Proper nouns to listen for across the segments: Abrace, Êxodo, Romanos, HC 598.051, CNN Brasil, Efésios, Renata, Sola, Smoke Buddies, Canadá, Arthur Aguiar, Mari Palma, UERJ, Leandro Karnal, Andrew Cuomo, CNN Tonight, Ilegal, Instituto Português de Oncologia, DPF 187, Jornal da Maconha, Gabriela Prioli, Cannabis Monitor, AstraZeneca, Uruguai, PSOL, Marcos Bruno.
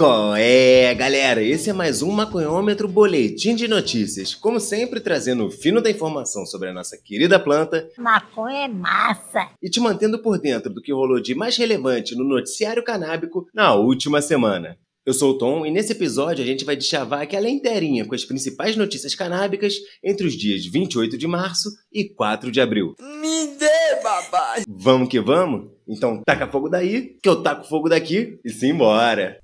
Qual é, galera? Esse é mais um Maconhômetro Boletim de Notícias. Como sempre, trazendo o fino da informação sobre a nossa querida planta. Maconha é massa! E te mantendo por dentro do que rolou de mais relevante no noticiário canábico na última semana. Eu sou o Tom e nesse episódio a gente vai deschavar aquela inteirinha com as principais notícias canábicas entre os dias 28 de março e 4 de abril. Me dê, babá! Vamos que vamos? Então taca fogo daí, que eu taco fogo daqui e simbora!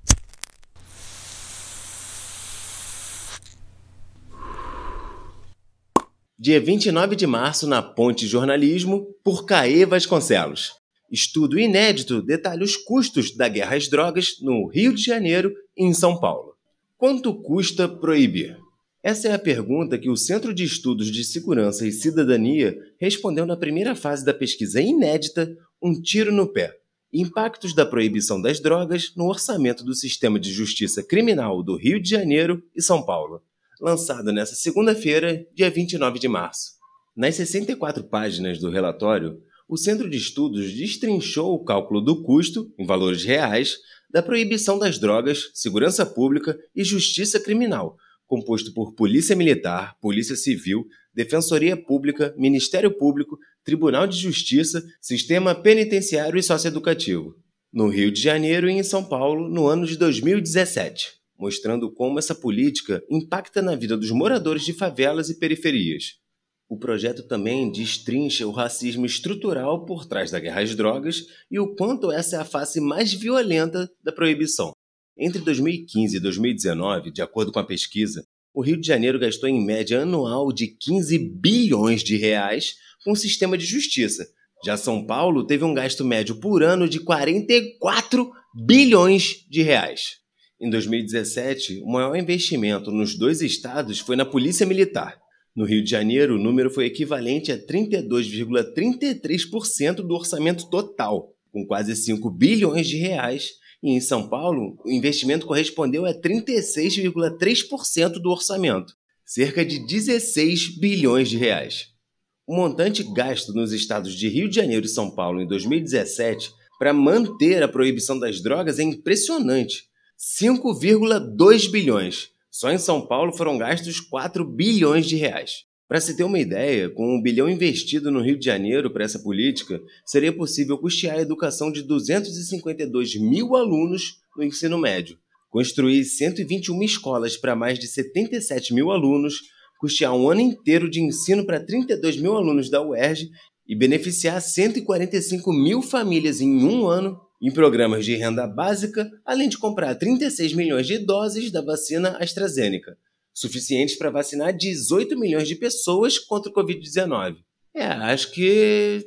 Dia 29 de março, na Ponte Jornalismo, por Caê Vasconcelos. Estudo inédito detalha os custos da guerra às drogas no Rio de Janeiro e em São Paulo. Quanto custa proibir? Essa é a pergunta que o Centro de Estudos de Segurança e Cidadania respondeu na primeira fase da pesquisa inédita Um Tiro no Pé. Impactos da proibição das drogas no orçamento do Sistema de Justiça Criminal do Rio de Janeiro e São Paulo. Lançado nesta segunda-feira, dia 29 de março. Nas 64 páginas do relatório, o Centro de Estudos destrinchou o cálculo do custo, em valores reais, da proibição das drogas, segurança pública e justiça criminal, composto por Polícia Militar, Polícia Civil, Defensoria Pública, Ministério Público, Tribunal de Justiça, Sistema Penitenciário e Socioeducativo, no Rio de Janeiro e em São Paulo, no ano de 2017. Mostrando como essa política impacta na vida dos moradores de favelas e periferias. O projeto também destrincha o racismo estrutural por trás da guerra às drogas e o quanto essa é a face mais violenta da proibição. Entre 2015 e 2019, de acordo com a pesquisa, o Rio de Janeiro gastou em média anual de 15 bilhões de reais com o sistema de justiça. Já São Paulo teve um gasto médio por ano de 44 bilhões de reais. Em 2017, o maior investimento nos dois estados foi na Polícia Militar. No Rio de Janeiro, o número foi equivalente a 32,33% do orçamento total, com quase 5 bilhões de reais, e em São Paulo, o investimento correspondeu a 36,3% do orçamento, cerca de 16 bilhões de reais. O montante gasto nos estados de Rio de Janeiro e São Paulo em 2017 para manter a proibição das drogas é impressionante. 5,2 bilhões. Só em São Paulo foram gastos 4 bilhões de reais. Para se ter uma ideia, com R$1 bilhão investido no Rio de Janeiro para essa política, seria possível custear a educação de 252 mil alunos no ensino médio, construir 121 escolas para mais de 77 mil alunos, custear um ano inteiro de ensino para 32 mil alunos da UERJ e beneficiar 145 mil famílias em um ano em programas de renda básica, além de comprar 36 milhões de doses da vacina AstraZeneca, suficientes para vacinar 18 milhões de pessoas contra o Covid-19. Acho que...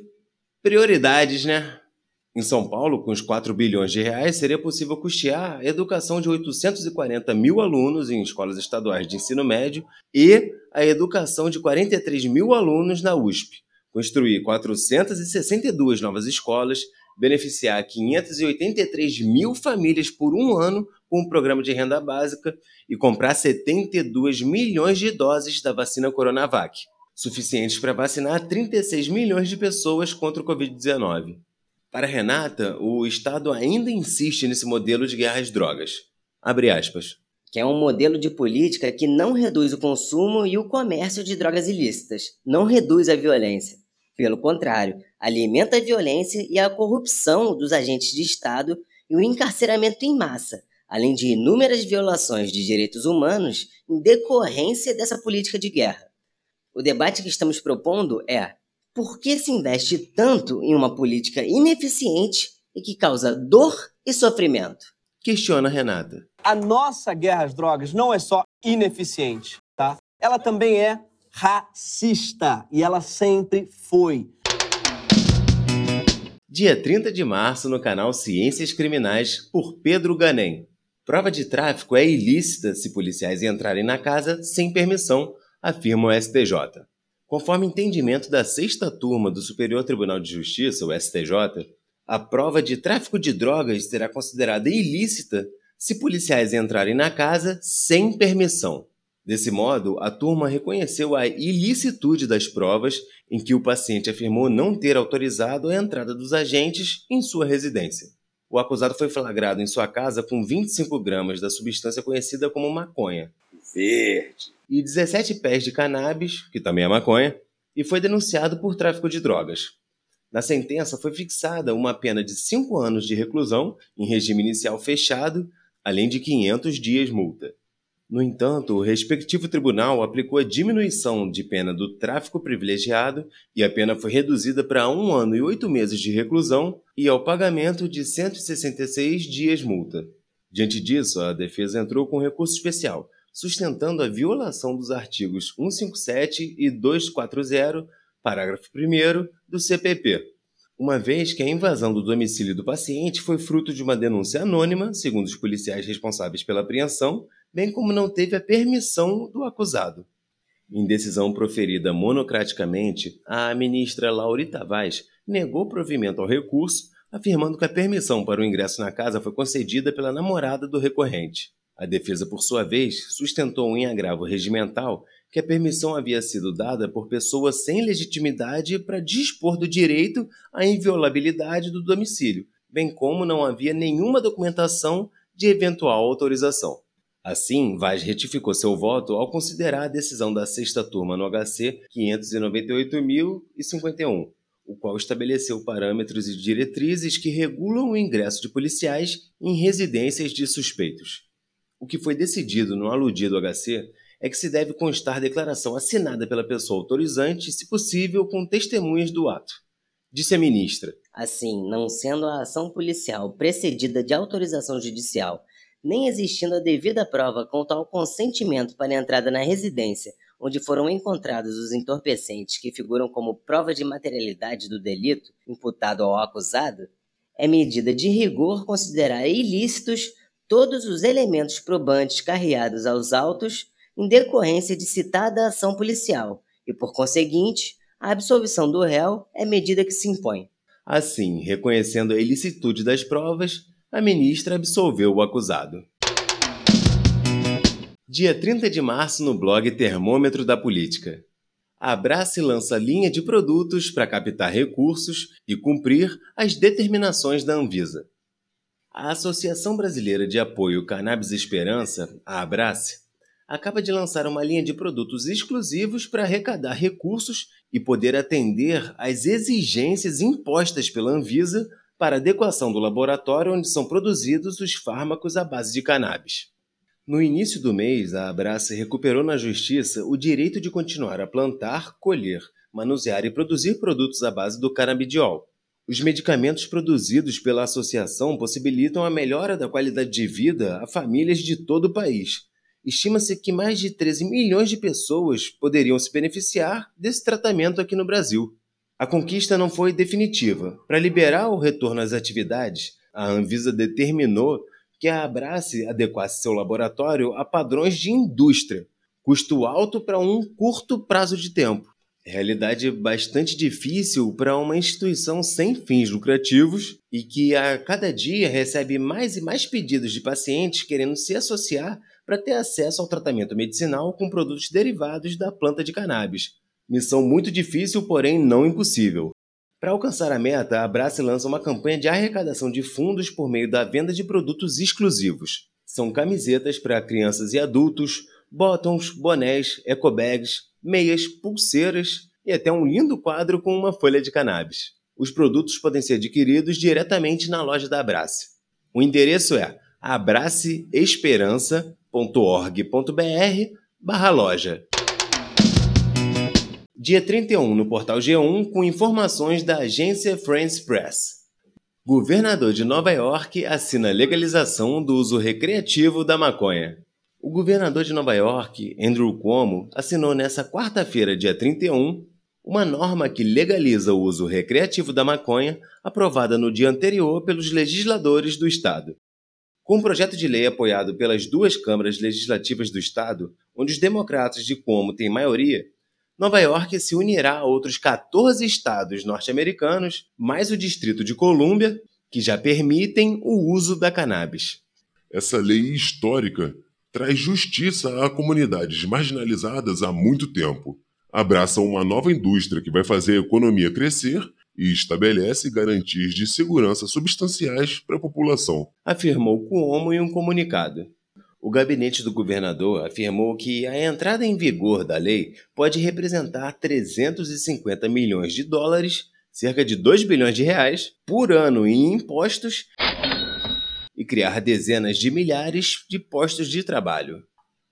prioridades, né? Em São Paulo, com os 4 bilhões de reais, seria possível custear a educação de 840 mil alunos em escolas estaduais de ensino médio e a educação de 43 mil alunos na USP, construir 462 novas escolas, beneficiar 583 mil famílias por um ano com o programa de renda básica e comprar 72 milhões de doses da vacina Coronavac, suficientes para vacinar 36 milhões de pessoas contra o Covid-19. Para Renata, o Estado ainda insiste nesse modelo de guerra às drogas. Abre aspas. Que é um modelo de política que não reduz o consumo e o comércio de drogas ilícitas, não reduz a violência. Pelo contrário, alimenta a violência e a corrupção dos agentes de Estado e o encarceramento em massa, além de inúmeras violações de direitos humanos em decorrência dessa política de guerra. O debate que estamos propondo é: por que se investe tanto em uma política ineficiente e que causa dor e sofrimento? Questiona Renata. A nossa guerra às drogas não é só ineficiente, tá? Ela também é racista, e ela sempre foi. Dia 30 de março, no canal Ciências Criminais, por Pedro Ganem. Prova de tráfico é ilícita se policiais entrarem na casa sem permissão, afirma o STJ. Conforme entendimento da 6ª turma do Superior Tribunal de Justiça, o STJ, a prova de tráfico de drogas será considerada ilícita se policiais entrarem na casa sem permissão. Desse modo, a turma reconheceu a ilicitude das provas em que o paciente afirmou não ter autorizado a entrada dos agentes em sua residência. o acusado foi flagrado em sua casa com 25 gramas da substância conhecida como maconha verde e 17 pés de cannabis, que também é maconha, e foi denunciado por tráfico de drogas. Na sentença foi fixada uma pena de 5 anos de reclusão em regime inicial fechado, além de 500 dias multa. No entanto, o respectivo tribunal aplicou a diminuição de pena do tráfico privilegiado e a pena foi reduzida para 1 ano e 8 meses de reclusão e ao pagamento de 166 dias multa. Diante disso, a defesa entrou com recurso especial, sustentando a violação dos artigos 157 e 240, parágrafo 1º, do CPP, uma vez que a invasão do domicílio do paciente foi fruto de uma denúncia anônima, segundo os policiais responsáveis pela apreensão, bem como não teve a permissão do acusado. Em decisão proferida monocraticamente, a ministra Laurita Vaz negou provimento ao recurso, afirmando que a permissão para o ingresso na casa foi concedida pela namorada do recorrente. A defesa, por sua vez, sustentou em agravo regimental que a permissão havia sido dada por pessoa sem legitimidade para dispor do direito à inviolabilidade do domicílio, bem como não havia nenhuma documentação de eventual autorização. Assim, Vaz retificou seu voto ao considerar a decisão da 6ª turma no HC 598.051, o qual estabeleceu parâmetros e diretrizes que regulam o ingresso de policiais em residências de suspeitos. O que foi decidido no aludido HC é que se deve constar declaração assinada pela pessoa autorizante, se possível, com testemunhas do ato. Disse a ministra. Assim, não sendo a ação policial precedida de autorização judicial, nem existindo a devida prova quanto ao consentimento para a entrada na residência, onde foram encontrados os entorpecentes que figuram como prova de materialidade do delito imputado ao acusado, é medida de rigor considerar ilícitos todos os elementos probantes carreados aos autos em decorrência de citada ação policial e, por conseguinte, a absolvição do réu é medida que se impõe. Assim, reconhecendo a ilicitude das provas, a ministra absolveu o acusado. Dia 30 de março no blog Termômetro da Política. A Abrace lança linha de produtos para captar recursos e cumprir as determinações da Anvisa. A Associação Brasileira de Apoio Cannabis e Esperança, a Abrace, acaba de lançar uma linha de produtos exclusivos para arrecadar recursos e poder atender às exigências impostas pela Anvisa para adequação do laboratório onde são produzidos os fármacos à base de cannabis. No início do mês, a Abrace recuperou na Justiça o direito de continuar a plantar, colher, manusear e produzir produtos à base do canabidiol. Os medicamentos produzidos pela associação possibilitam a melhora da qualidade de vida a famílias de todo o país. Estima-se que mais de 13 milhões de pessoas poderiam se beneficiar desse tratamento aqui no Brasil. A conquista não foi definitiva. Para liberar o retorno às atividades, a Anvisa determinou que a Abrace adequasse seu laboratório a padrões de indústria, custo alto para um curto prazo de tempo. Realidade bastante difícil para uma instituição sem fins lucrativos e que a cada dia recebe mais e mais pedidos de pacientes querendo se associar para ter acesso ao tratamento medicinal com produtos derivados da planta de cannabis. Missão muito difícil, porém não impossível. Para alcançar a meta, a Abrace lança uma campanha de arrecadação de fundos por meio da venda de produtos exclusivos. São camisetas para crianças e adultos, botons, bonés, ecobags, meias, pulseiras e até um lindo quadro com uma folha de cannabis. Os produtos podem ser adquiridos diretamente na loja da Abrace. O endereço é abraceesperança.org.br/loja. Dia 31, no portal G1, com informações da agência France Press. Governador de Nova York assina legalização do uso recreativo da maconha. O governador de Nova York, Andrew Cuomo, assinou nesta quarta-feira, dia 31, uma norma que legaliza o uso recreativo da maconha, aprovada no dia anterior pelos legisladores do estado. Com um projeto de lei apoiado pelas duas câmaras legislativas do estado, onde os democratas de Cuomo têm maioria, Nova York se unirá a outros 14 estados norte-americanos, mais o Distrito de Colômbia, que já permitem o uso da cannabis. Essa lei histórica traz justiça a comunidades marginalizadas há muito tempo, abraça uma nova indústria que vai fazer a economia crescer e estabelece garantias de segurança substanciais para a população, afirmou o Cuomo em um comunicado. O gabinete do governador afirmou que a entrada em vigor da lei pode representar US$ 350 milhões, cerca de R$ 2 bilhões, por ano em impostos e criar dezenas de milhares de postos de trabalho.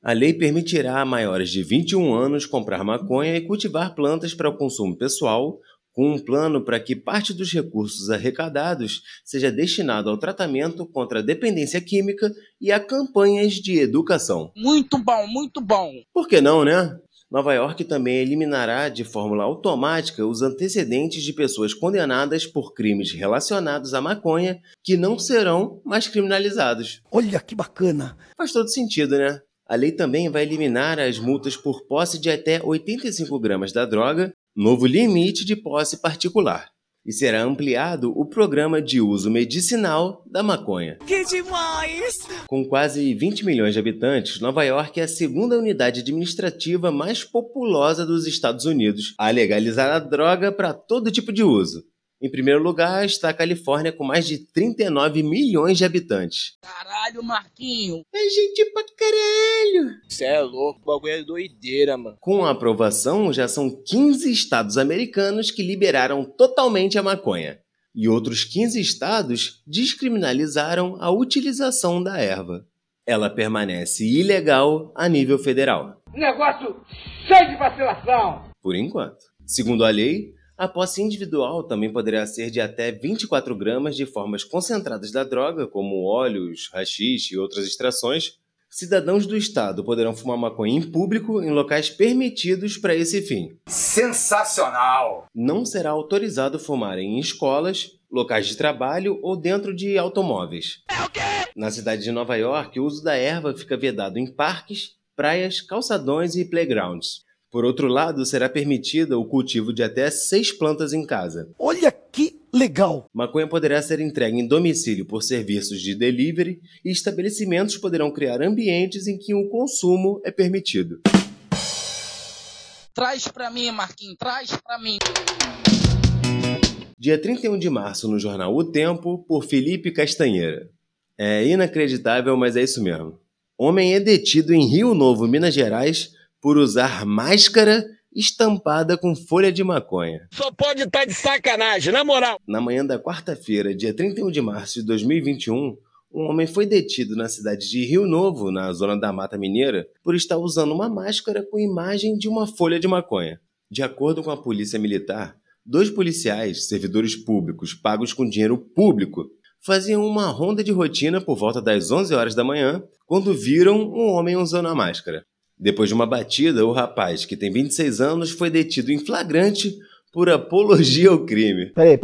A lei permitirá a maiores de 21 anos comprar maconha e cultivar plantas para o consumo pessoal, com um plano para que parte dos recursos arrecadados seja destinado ao tratamento contra a dependência química e a campanhas de educação. Muito bom, muito bom! Por que não, né? Nova York também eliminará de forma automática os antecedentes de pessoas condenadas por crimes relacionados à maconha que não serão mais criminalizados. Olha que bacana! Faz todo sentido, né? A lei também vai eliminar as multas por posse de até 85 gramas da droga, novo limite de posse particular. E será ampliado o programa de uso medicinal da maconha. Que demais! Com quase 20 milhões de habitantes, Nova York é a segunda unidade administrativa mais populosa dos Estados Unidos a legalizar a droga para todo tipo de uso. Em primeiro lugar está a Califórnia, com mais de 39 milhões de habitantes. Caralho, Marquinho! É gente pra caralho! Cê é louco, o bagulho é doideira, mano. Com a aprovação, já são 15 estados americanos que liberaram totalmente a maconha. E outros 15 estados descriminalizaram a utilização da erva. Ela permanece ilegal a nível federal. Negócio cheio de vacilação! Por enquanto. Segundo a lei, a posse individual também poderá ser de até 24 gramas de formas concentradas da droga, como óleos, haxixe e outras extrações. Cidadãos do estado poderão fumar maconha em público em locais permitidos para esse fim. Sensacional! Não será autorizado fumar em escolas, locais de trabalho ou dentro de automóveis. É o quê? Na cidade de Nova York, o uso da erva fica vedado em parques, praias, calçadões e playgrounds. Por outro lado, será permitido o cultivo de até 6 plantas em casa. Olha que legal! Maconha poderá ser entregue em domicílio por serviços de delivery e estabelecimentos poderão criar ambientes em que o consumo é permitido. Traz pra mim, Marquinhos, traz pra mim! Dia 31 de março, no jornal O Tempo, por Felipe Castanheira. É inacreditável, mas é isso mesmo. Homem é detido em Rio Novo, Minas Gerais, por usar máscara estampada com folha de maconha. Só pode estar de sacanagem, na moral. Na manhã da quarta-feira, dia 31 de março de 2021, um homem foi detido na cidade de Rio Novo, na zona da Mata Mineira, por estar usando uma máscara com imagem de uma folha de maconha. De acordo com a polícia militar, 2 policiais, servidores públicos pagos com dinheiro público, faziam uma ronda de rotina por volta das 11 horas da manhã, quando viram um homem usando a máscara. Depois de uma batida, o rapaz, que tem 26 anos, foi detido em flagrante por apologia ao crime. Peraí.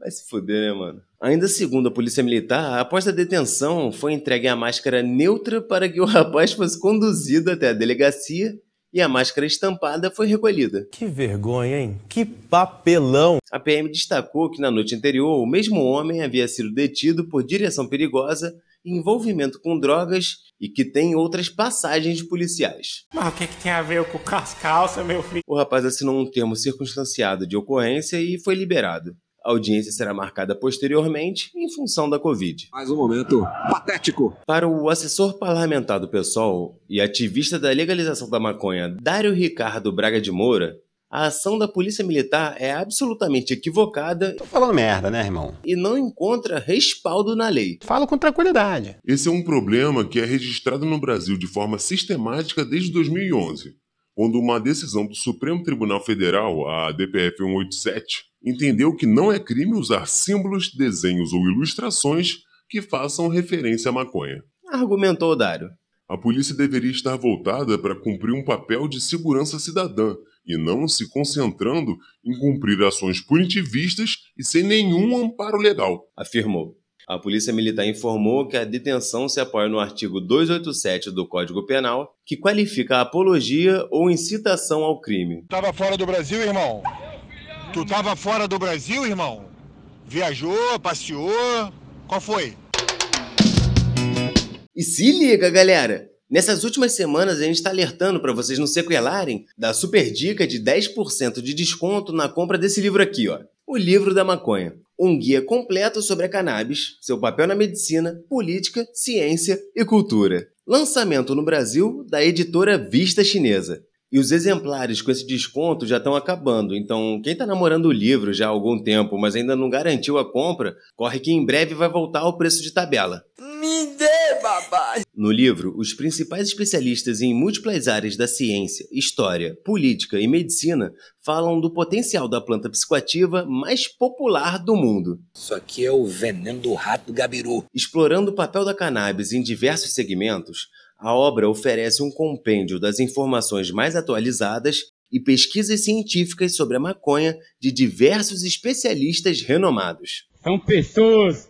Vai se fuder, né, mano? Ainda segundo a polícia militar, após a detenção, foi entregue a máscara neutra para que o rapaz fosse conduzido até a delegacia e a máscara estampada foi recolhida. Que vergonha, hein? Que papelão! A PM destacou que na noite anterior, o mesmo homem havia sido detido por direção perigosa, envolvimento com drogas e que tem outras passagens policiais. Mas o que tem a ver com as calças, meu filho? O rapaz assinou um termo circunstanciado de ocorrência e foi liberado. A audiência será marcada posteriormente em função da Covid. Mais um momento patético. Para o assessor parlamentar do PSOL e ativista da legalização da maconha, Dário Ricardo Braga de Moura, a ação da polícia militar é absolutamente equivocada. Tô falando merda, né, irmão? E não encontra respaldo na lei. Falo com tranquilidade. Esse é um problema que é registrado no Brasil de forma sistemática desde 2011, quando uma decisão do Supremo Tribunal Federal, a DPF 187, entendeu que não é crime usar símbolos, desenhos ou ilustrações que façam referência à maconha. Argumentou Dário. A polícia deveria estar voltada para cumprir um papel de segurança cidadã, e não se concentrando em cumprir ações punitivistas e sem nenhum amparo legal, afirmou. A Polícia Militar informou que a detenção se apoia no artigo 287 do Código Penal, que qualifica a apologia ou incitação ao crime. Tava fora do Brasil, irmão? Tu tava fora do Brasil, irmão? Viajou, passeou, qual foi? E se liga, galera! Nessas últimas semanas, a gente está alertando para vocês não sequelarem da super dica de 10% de desconto na compra desse livro aqui, ó. O Livro da Maconha, um guia completo sobre a cannabis, seu papel na medicina, política, ciência e cultura. Lançamento no Brasil da editora Vista Chinesa. E os exemplares com esse desconto já estão acabando, então quem está namorando o livro já há algum tempo, mas ainda não garantiu a compra, corre que em breve vai voltar ao preço de tabela. Me dê, babá! No livro, os principais especialistas em múltiplas áreas da ciência, história, política e medicina falam do potencial da planta psicoativa mais popular do mundo. Isso aqui é o veneno do rato gabiru. Explorando o papel da cannabis em diversos segmentos, a obra oferece um compêndio das informações mais atualizadas e pesquisas científicas sobre a maconha de diversos especialistas renomados. São pessoas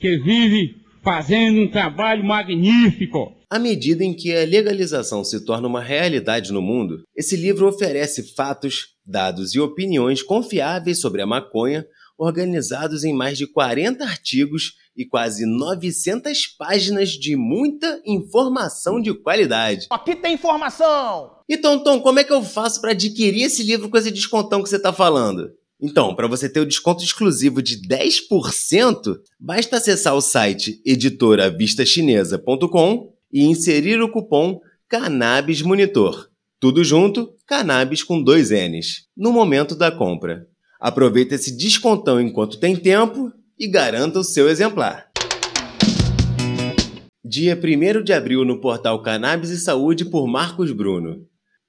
que vivem fazendo um trabalho magnífico. À medida em que a legalização se torna uma realidade no mundo, esse livro oferece fatos, dados e opiniões confiáveis sobre a maconha, organizados em mais de 40 artigos e quase 900 páginas de muita informação de qualidade. Aqui tem informação! E Tom, como é que eu faço para adquirir esse livro com esse descontão que você está falando? Então, para você ter o desconto exclusivo de 10%, basta acessar o site editoravistashinesa.com e inserir o cupom Cannabis Monitor. Tudo junto, cannabis com 2 N's, no momento da compra. Aproveita esse descontão enquanto tem tempo e garanta o seu exemplar. Dia 1º de abril no portal Cannabis e Saúde por Marcos Bruno.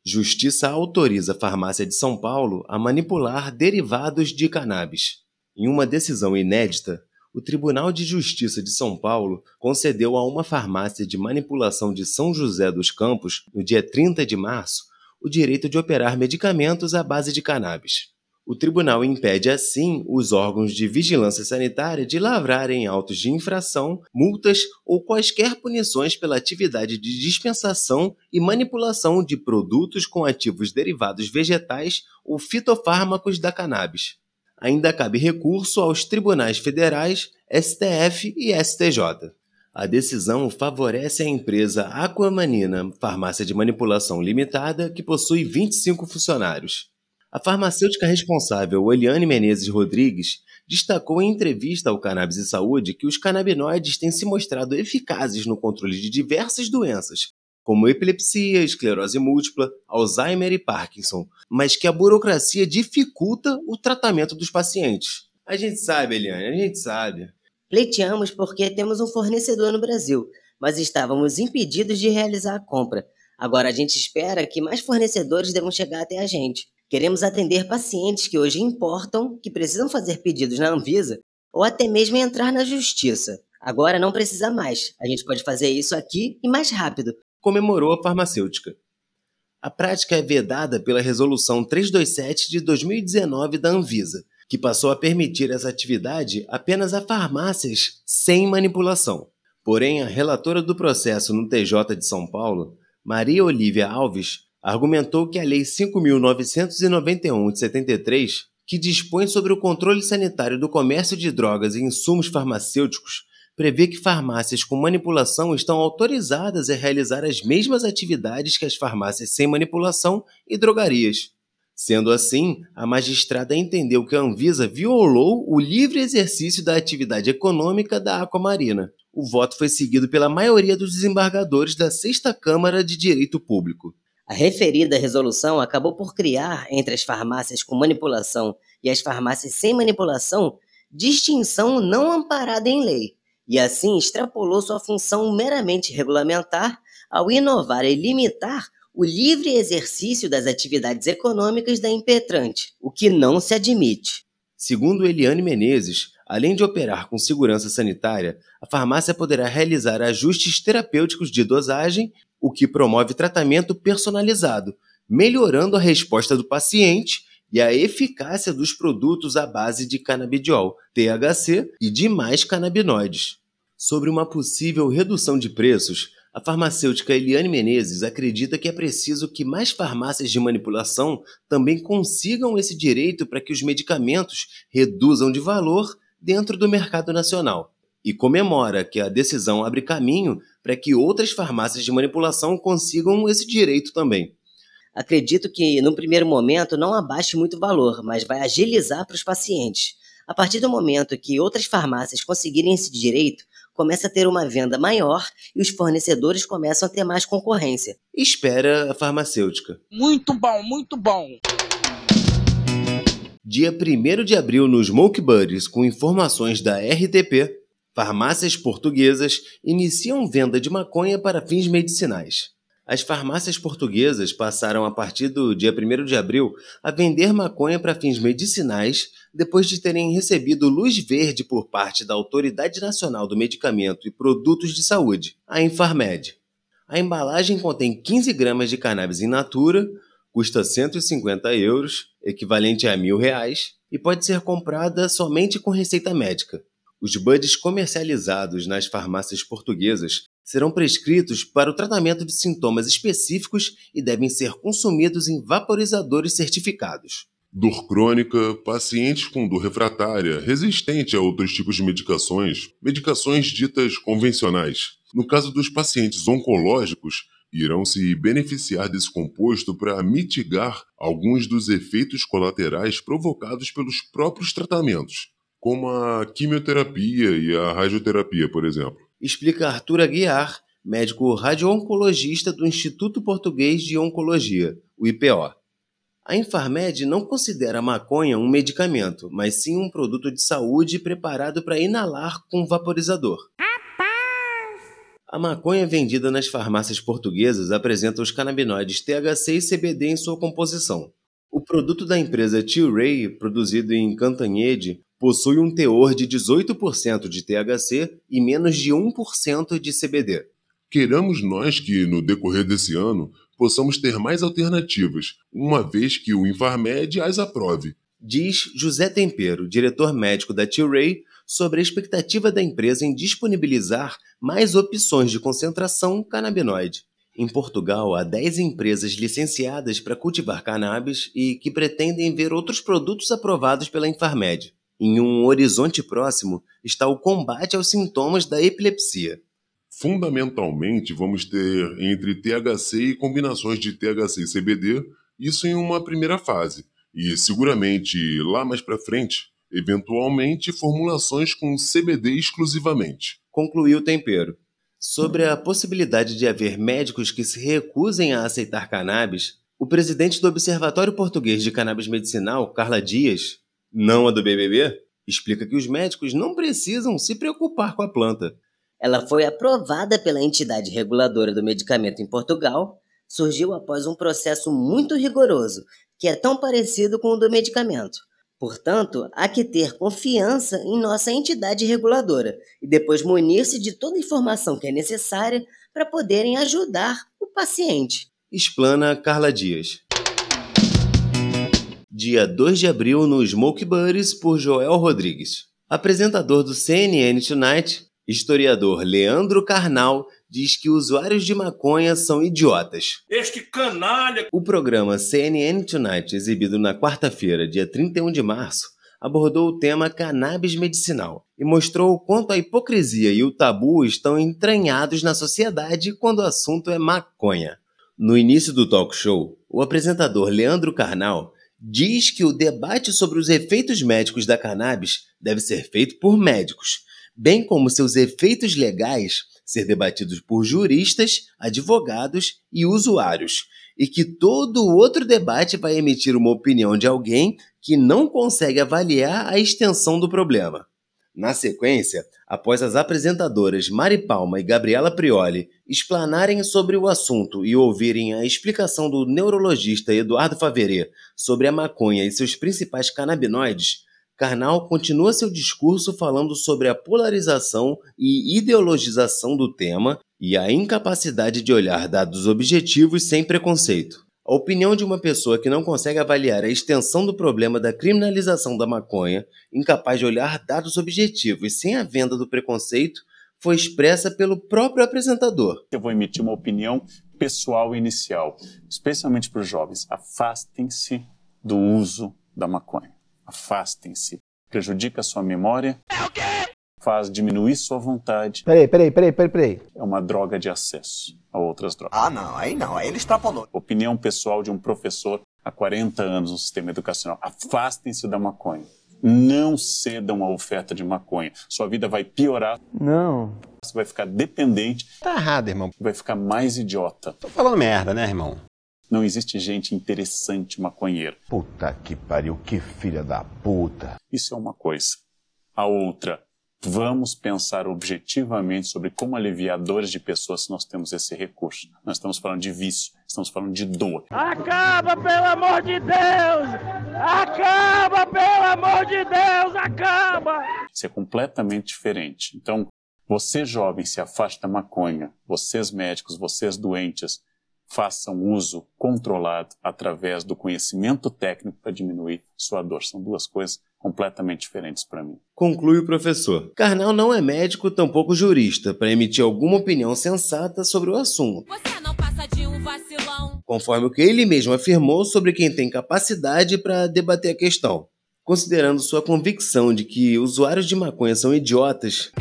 Justiça autoriza a farmácia de São Paulo a manipular derivados de cannabis. Em uma decisão inédita, o Tribunal de Justiça de São Paulo concedeu a uma farmácia de manipulação de São José dos Campos, no dia 30 de março, o direito de operar medicamentos à base de cannabis. O tribunal impede, assim, os órgãos de vigilância sanitária de lavrarem autos de infração, multas ou quaisquer punições pela atividade de dispensação e manipulação de produtos com ativos derivados vegetais ou fitofármacos da cannabis. Ainda cabe recurso aos tribunais federais, STF e STJ. A decisão favorece a empresa Aquamarina, farmácia de manipulação limitada, que possui 25 funcionários. A farmacêutica responsável, Eliane Menezes Rodrigues, destacou em entrevista ao Cannabis e Saúde que os canabinoides têm se mostrado eficazes no controle de diversas doenças, como epilepsia, esclerose múltipla, Alzheimer e Parkinson, mas que a burocracia dificulta o tratamento dos pacientes. A gente sabe, Eliane, a gente sabe. Pleiteamos porque temos um fornecedor no Brasil, mas estávamos impedidos de realizar a compra. Agora a gente espera que mais fornecedores devam chegar até a gente. Queremos atender pacientes que hoje importam, que precisam fazer pedidos na Anvisa ou até mesmo entrar na Justiça. Agora não precisa mais. A gente pode fazer isso aqui e mais rápido. Comemorou a farmacêutica. A prática é vedada pela Resolução 327 de 2019 da Anvisa, que passou a permitir essa atividade apenas a farmácias sem manipulação. Porém, a relatora do processo no TJ de São Paulo, Maria Olívia Alves, argumentou que a Lei 5.991 de 73, que dispõe sobre o controle sanitário do comércio de drogas e insumos farmacêuticos, prevê que farmácias com manipulação estão autorizadas a realizar as mesmas atividades que as farmácias sem manipulação e drogarias. Sendo assim, a magistrada entendeu que a Anvisa violou o livre exercício da atividade econômica da Aquamarina. O voto foi seguido pela maioria dos desembargadores da 6ª Câmara de Direito Público. A referida resolução acabou por criar, entre as farmácias com manipulação e as farmácias sem manipulação, distinção não amparada em lei, e assim extrapolou sua função meramente regulamentar ao inovar e limitar o livre exercício das atividades econômicas da impetrante, o que não se admite. Segundo Eliane Menezes, além de operar com segurança sanitária, a farmácia poderá realizar ajustes terapêuticos de dosagem, o que promove tratamento personalizado, melhorando a resposta do paciente e a eficácia dos produtos à base de canabidiol, THC e demais canabinoides. Sobre uma possível redução de preços, a farmacêutica Eliane Menezes acredita que é preciso que mais farmácias de manipulação também consigam esse direito para que os medicamentos reduzam de valor dentro do mercado nacional. E comemora que a decisão abre caminho para que outras farmácias de manipulação consigam esse direito também. Acredito que, num primeiro momento, não abaixe muito o valor, mas vai agilizar para os pacientes. A partir do momento que outras farmácias conseguirem esse direito, começa a ter uma venda maior e os fornecedores começam a ter mais concorrência. Espera a farmacêutica. Muito bom, muito bom. Dia 1º de abril no Smoke Buddies, com informações da RTP, farmácias portuguesas iniciam venda de maconha para fins medicinais. As farmácias portuguesas passaram, a partir do dia 1º de abril, a vender maconha para fins medicinais depois de terem recebido luz verde por parte da Autoridade Nacional do Medicamento e Produtos de Saúde, a Infarmed. A embalagem contém 15 gramas de cannabis in natura, custa €150, equivalente a R$1.000, e pode ser comprada somente com receita médica. Os buddies comercializados nas farmácias portuguesas serão prescritos para o tratamento de sintomas específicos e devem ser consumidos em vaporizadores certificados. Dor crônica, pacientes com dor refratária, resistente a outros tipos de medicações, medicações ditas convencionais. No caso dos pacientes oncológicos, irão se beneficiar desse composto para mitigar alguns dos efeitos colaterais provocados pelos próprios tratamentos, como a quimioterapia e a radioterapia, por exemplo. Explica Arthur Aguiar, médico radio-oncologista do Instituto Português de Oncologia, o IPO. A Infarmed não considera a maconha um medicamento, mas sim um produto de saúde preparado para inalar com vaporizador. A maconha vendida nas farmácias portuguesas apresenta os canabinoides THC e CBD em sua composição. O produto da empresa Tilray, produzido em Cantanhede, possui um teor de 18% de THC e menos de 1% de CBD. Queremos nós que, no decorrer desse ano, possamos ter mais alternativas, uma vez que o Infarmed as aprove, diz José Tempero, diretor médico da Tilray, sobre a expectativa da empresa em disponibilizar mais opções de concentração canabinoide. Em Portugal, há 10 empresas licenciadas para cultivar cannabis e que pretendem ver outros produtos aprovados pela Infarmed. Em um horizonte próximo está o combate aos sintomas da epilepsia. Fundamentalmente, vamos ter entre THC e combinações de THC e CBD, isso em uma primeira fase. E, seguramente, lá mais para frente, eventualmente, formulações com CBD exclusivamente. Concluiu o Tempero. Sobre a possibilidade de haver médicos que se recusem a aceitar cannabis, o presidente do Observatório Português de Cannabis Medicinal, Carla Dias, não a do BBB, explica que os médicos não precisam se preocupar com a planta. Ela foi aprovada pela entidade reguladora do medicamento em Portugal, surgiu após um processo muito rigoroso, que é tão parecido com o do medicamento. Portanto, há que ter confiança em nossa entidade reguladora e depois munir-se de toda a informação que é necessária para poderem ajudar o paciente, explana Carla Dias. Dia 2 de abril no Smoke Buddies, por Joel Rodrigues. Apresentador do CNN Tonight, historiador Leandro Karnal diz que usuários de maconha são idiotas. Este canalha! O programa CNN Tonight, exibido na quarta-feira, dia 31 de março, abordou o tema cannabis medicinal e mostrou o quanto a hipocrisia e o tabu estão entranhados na sociedade quando o assunto é maconha. No início do talk show, o apresentador Leandro Karnal diz que o debate sobre os efeitos médicos da cannabis deve ser feito por médicos, bem como seus efeitos legais ser debatidos por juristas, advogados e usuários, e que todo outro debate vai emitir uma opinião de alguém que não consegue avaliar a extensão do problema. Na sequência, após as apresentadoras Mari Palma e Gabriela Prioli explanarem sobre o assunto e ouvirem a explicação do neurologista Eduardo Faverê sobre a maconha e seus principais canabinoides, Karnal continua seu discurso falando sobre a polarização e ideologização do tema e a incapacidade de olhar dados objetivos sem preconceito. A opinião de uma pessoa que não consegue avaliar a extensão do problema da criminalização da maconha, incapaz de olhar dados objetivos sem a venda do preconceito, foi expressa pelo próprio apresentador. Eu vou emitir uma opinião pessoal inicial, especialmente para os jovens. Afastem-se do uso da maconha. Afastem-se. Prejudica a sua memória. É o quê? faz diminuir sua vontade. Peraí. É uma droga de acesso a outras drogas. Ah, não, aí não, aí ele extrapolou. Opinião pessoal de um professor há 40 anos no sistema educacional. Afastem-se da maconha. Não cedam à oferta de maconha. Sua vida vai piorar. Não. Você vai ficar dependente. Tá errado, irmão. Vai ficar mais idiota. Tô falando merda, né, irmão? Não existe gente interessante maconheira. Puta que pariu, que filha da puta. Isso é uma coisa. A outra, vamos pensar objetivamente sobre como aliviar dores de pessoas se nós temos esse recurso. Nós estamos falando de vício, estamos falando de dor. Acaba, pelo amor de Deus! Acaba, pelo amor de Deus! Acaba! Isso é completamente diferente. Então, você jovem, se afaste da maconha. Vocês médicos, vocês doentes, façam uso controlado através do conhecimento técnico para diminuir sua dor. São duas coisas completamente diferentes para mim. Conclui o professor. Karnal não é médico, tampouco jurista, para emitir alguma opinião sensata sobre o assunto. Você não passa de um vacilão. Conforme o que ele mesmo afirmou sobre quem tem capacidade para debater a questão. Considerando sua convicção de que usuários de maconha são idiotas,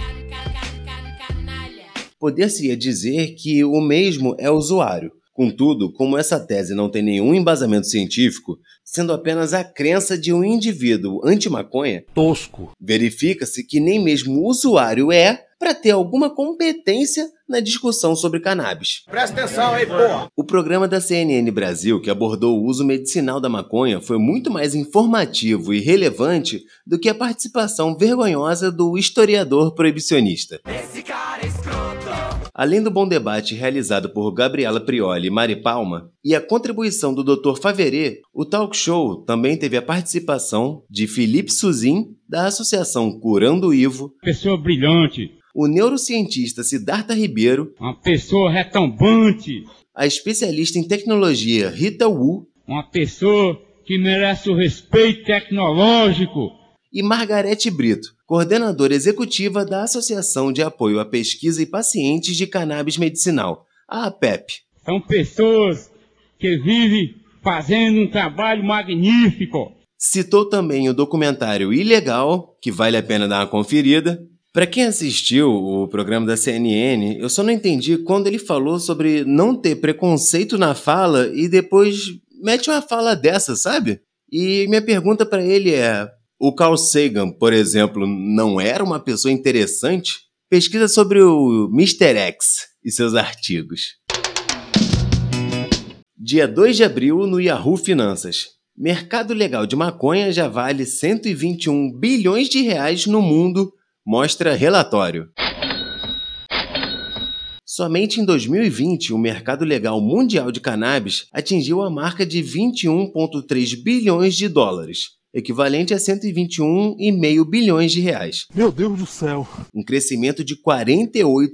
poder-se-ia dizer que o mesmo é usuário. Contudo, como essa tese não tem nenhum embasamento científico, sendo apenas a crença de um indivíduo anti-maconha tosco, verifica-se que nem mesmo o usuário é para ter alguma competência na discussão sobre cannabis. Presta atenção aí, porra! O programa da CNN Brasil, que abordou o uso medicinal da maconha, foi muito mais informativo e relevante do que a participação vergonhosa do historiador proibicionista. Esse cara é escroto! Além do bom debate realizado por Gabriela Prioli e Mari Palma e a contribuição do Dr. Faverê, o talk show também teve a participação de Felipe Suzin, da Associação Curando Ivo. Pessoa brilhante. O neurocientista Siddhartha Ribeiro. Uma pessoa retumbante. A especialista em tecnologia Rita Wu. Uma pessoa que merece o respeito tecnológico. E Margarete Brito, coordenadora executiva da Associação de Apoio à Pesquisa e Pacientes de Cannabis Medicinal, a APEP. São pessoas que vivem fazendo um trabalho magnífico. Citou também o documentário Ilegal, que vale a pena dar uma conferida. Para quem assistiu o programa da CNN, eu só não entendi quando ele falou sobre não ter preconceito na fala e depois mete uma fala dessa, sabe? E minha pergunta para ele é... O Carl Sagan, por exemplo, não era uma pessoa interessante? Pesquisa sobre o Mr. X e seus artigos. Dia 2 de abril, no Yahoo Finanças. Mercado legal de maconha já vale 121 bilhões de reais no mundo, mostra relatório. Somente em 2020, o mercado legal mundial de cannabis atingiu a marca de 21,3 bilhões de dólares. Equivalente a 121,5 bilhões de reais. Meu Deus do céu! Um crescimento de 48%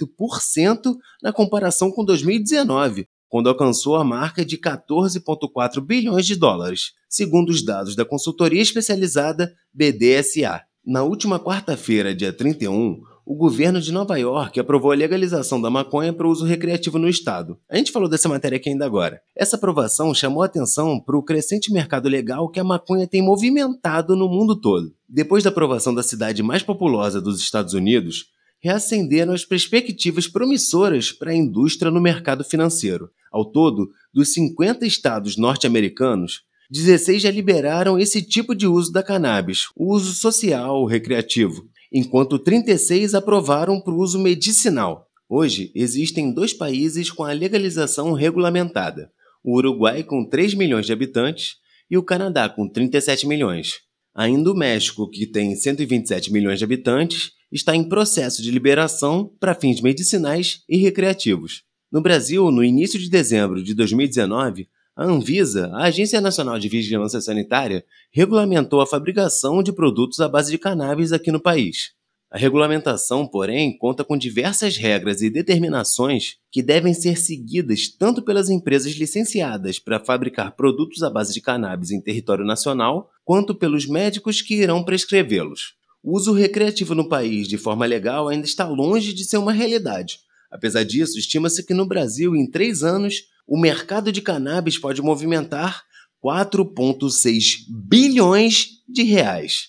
na comparação com 2019, quando alcançou a marca de 14,4 bilhões de dólares, segundo os dados da consultoria especializada BDSA. Na última quarta-feira, dia 31, o governo de Nova York aprovou a legalização da maconha para uso recreativo no estado. A gente falou dessa matéria aqui ainda agora. Essa aprovação chamou a atenção para o crescente mercado legal que a maconha tem movimentado no mundo todo. Depois da aprovação da cidade mais populosa dos Estados Unidos, reacenderam as perspectivas promissoras para a indústria no mercado financeiro. Ao todo, dos 50 estados norte-americanos, 16 já liberaram esse tipo de uso da cannabis, o uso social ou recreativo, enquanto 36 aprovaram para o uso medicinal. Hoje, existem dois países com a legalização regulamentada, o Uruguai com 3 milhões de habitantes e o Canadá com 37 milhões. Ainda o México, que tem 127 milhões de habitantes, está em processo de liberação para fins medicinais e recreativos. No Brasil, no início de dezembro de 2019, a Anvisa, a Agência Nacional de Vigilância Sanitária, regulamentou a fabricação de produtos à base de cannabis aqui no país. A regulamentação, porém, conta com diversas regras e determinações que devem ser seguidas tanto pelas empresas licenciadas para fabricar produtos à base de cannabis em território nacional, quanto pelos médicos que irão prescrevê-los. O uso recreativo no país de forma legal ainda está longe de ser uma realidade. Apesar disso, estima-se que no Brasil, em 3 anos, o mercado de cannabis pode movimentar 4,6 bilhões de reais.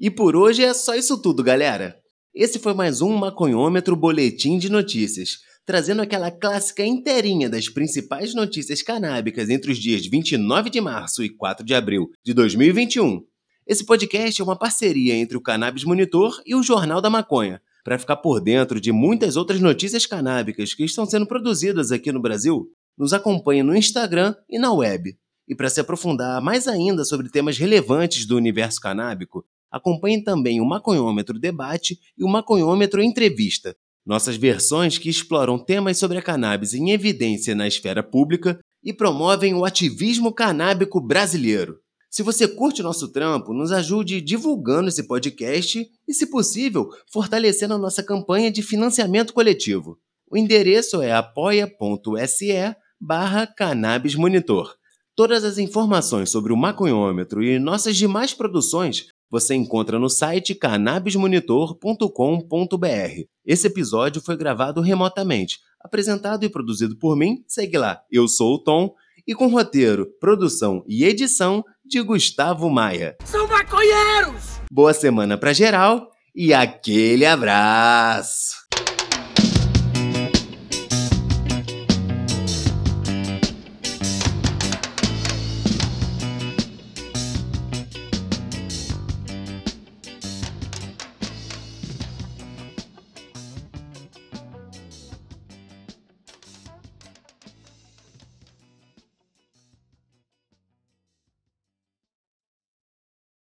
E por hoje é só isso tudo, galera. Esse foi mais um Maconhômetro Boletim de Notícias, trazendo aquela clássica inteirinha das principais notícias canábicas entre os dias 29 de março e 4 de abril de 2021. Esse podcast é uma parceria entre o Cannabis Monitor e o Jornal da Maconha, para ficar por dentro de muitas outras notícias canábicas que estão sendo produzidas aqui no Brasil. Nos acompanhe no Instagram e na web. E para se aprofundar mais ainda sobre temas relevantes do universo canábico, acompanhe também o Maconhômetro Debate e o Maconhômetro Entrevista, nossas versões que exploram temas sobre a cannabis em evidência na esfera pública e promovem o ativismo canábico brasileiro. Se você curte o nosso trampo, nos ajude divulgando esse podcast e, se possível, fortalecendo a nossa campanha de financiamento coletivo. O endereço é apoia.se/Cannabis Monitor. Todas as informações sobre o Maconhômetro e nossas demais produções você encontra no site cannabismonitor.com.br. Esse episódio foi gravado remotamente, apresentado e produzido por mim, segue lá, eu sou o Tom, e com roteiro, produção e edição de Gustavo Maia. São maconheiros! Boa semana pra geral e aquele abraço!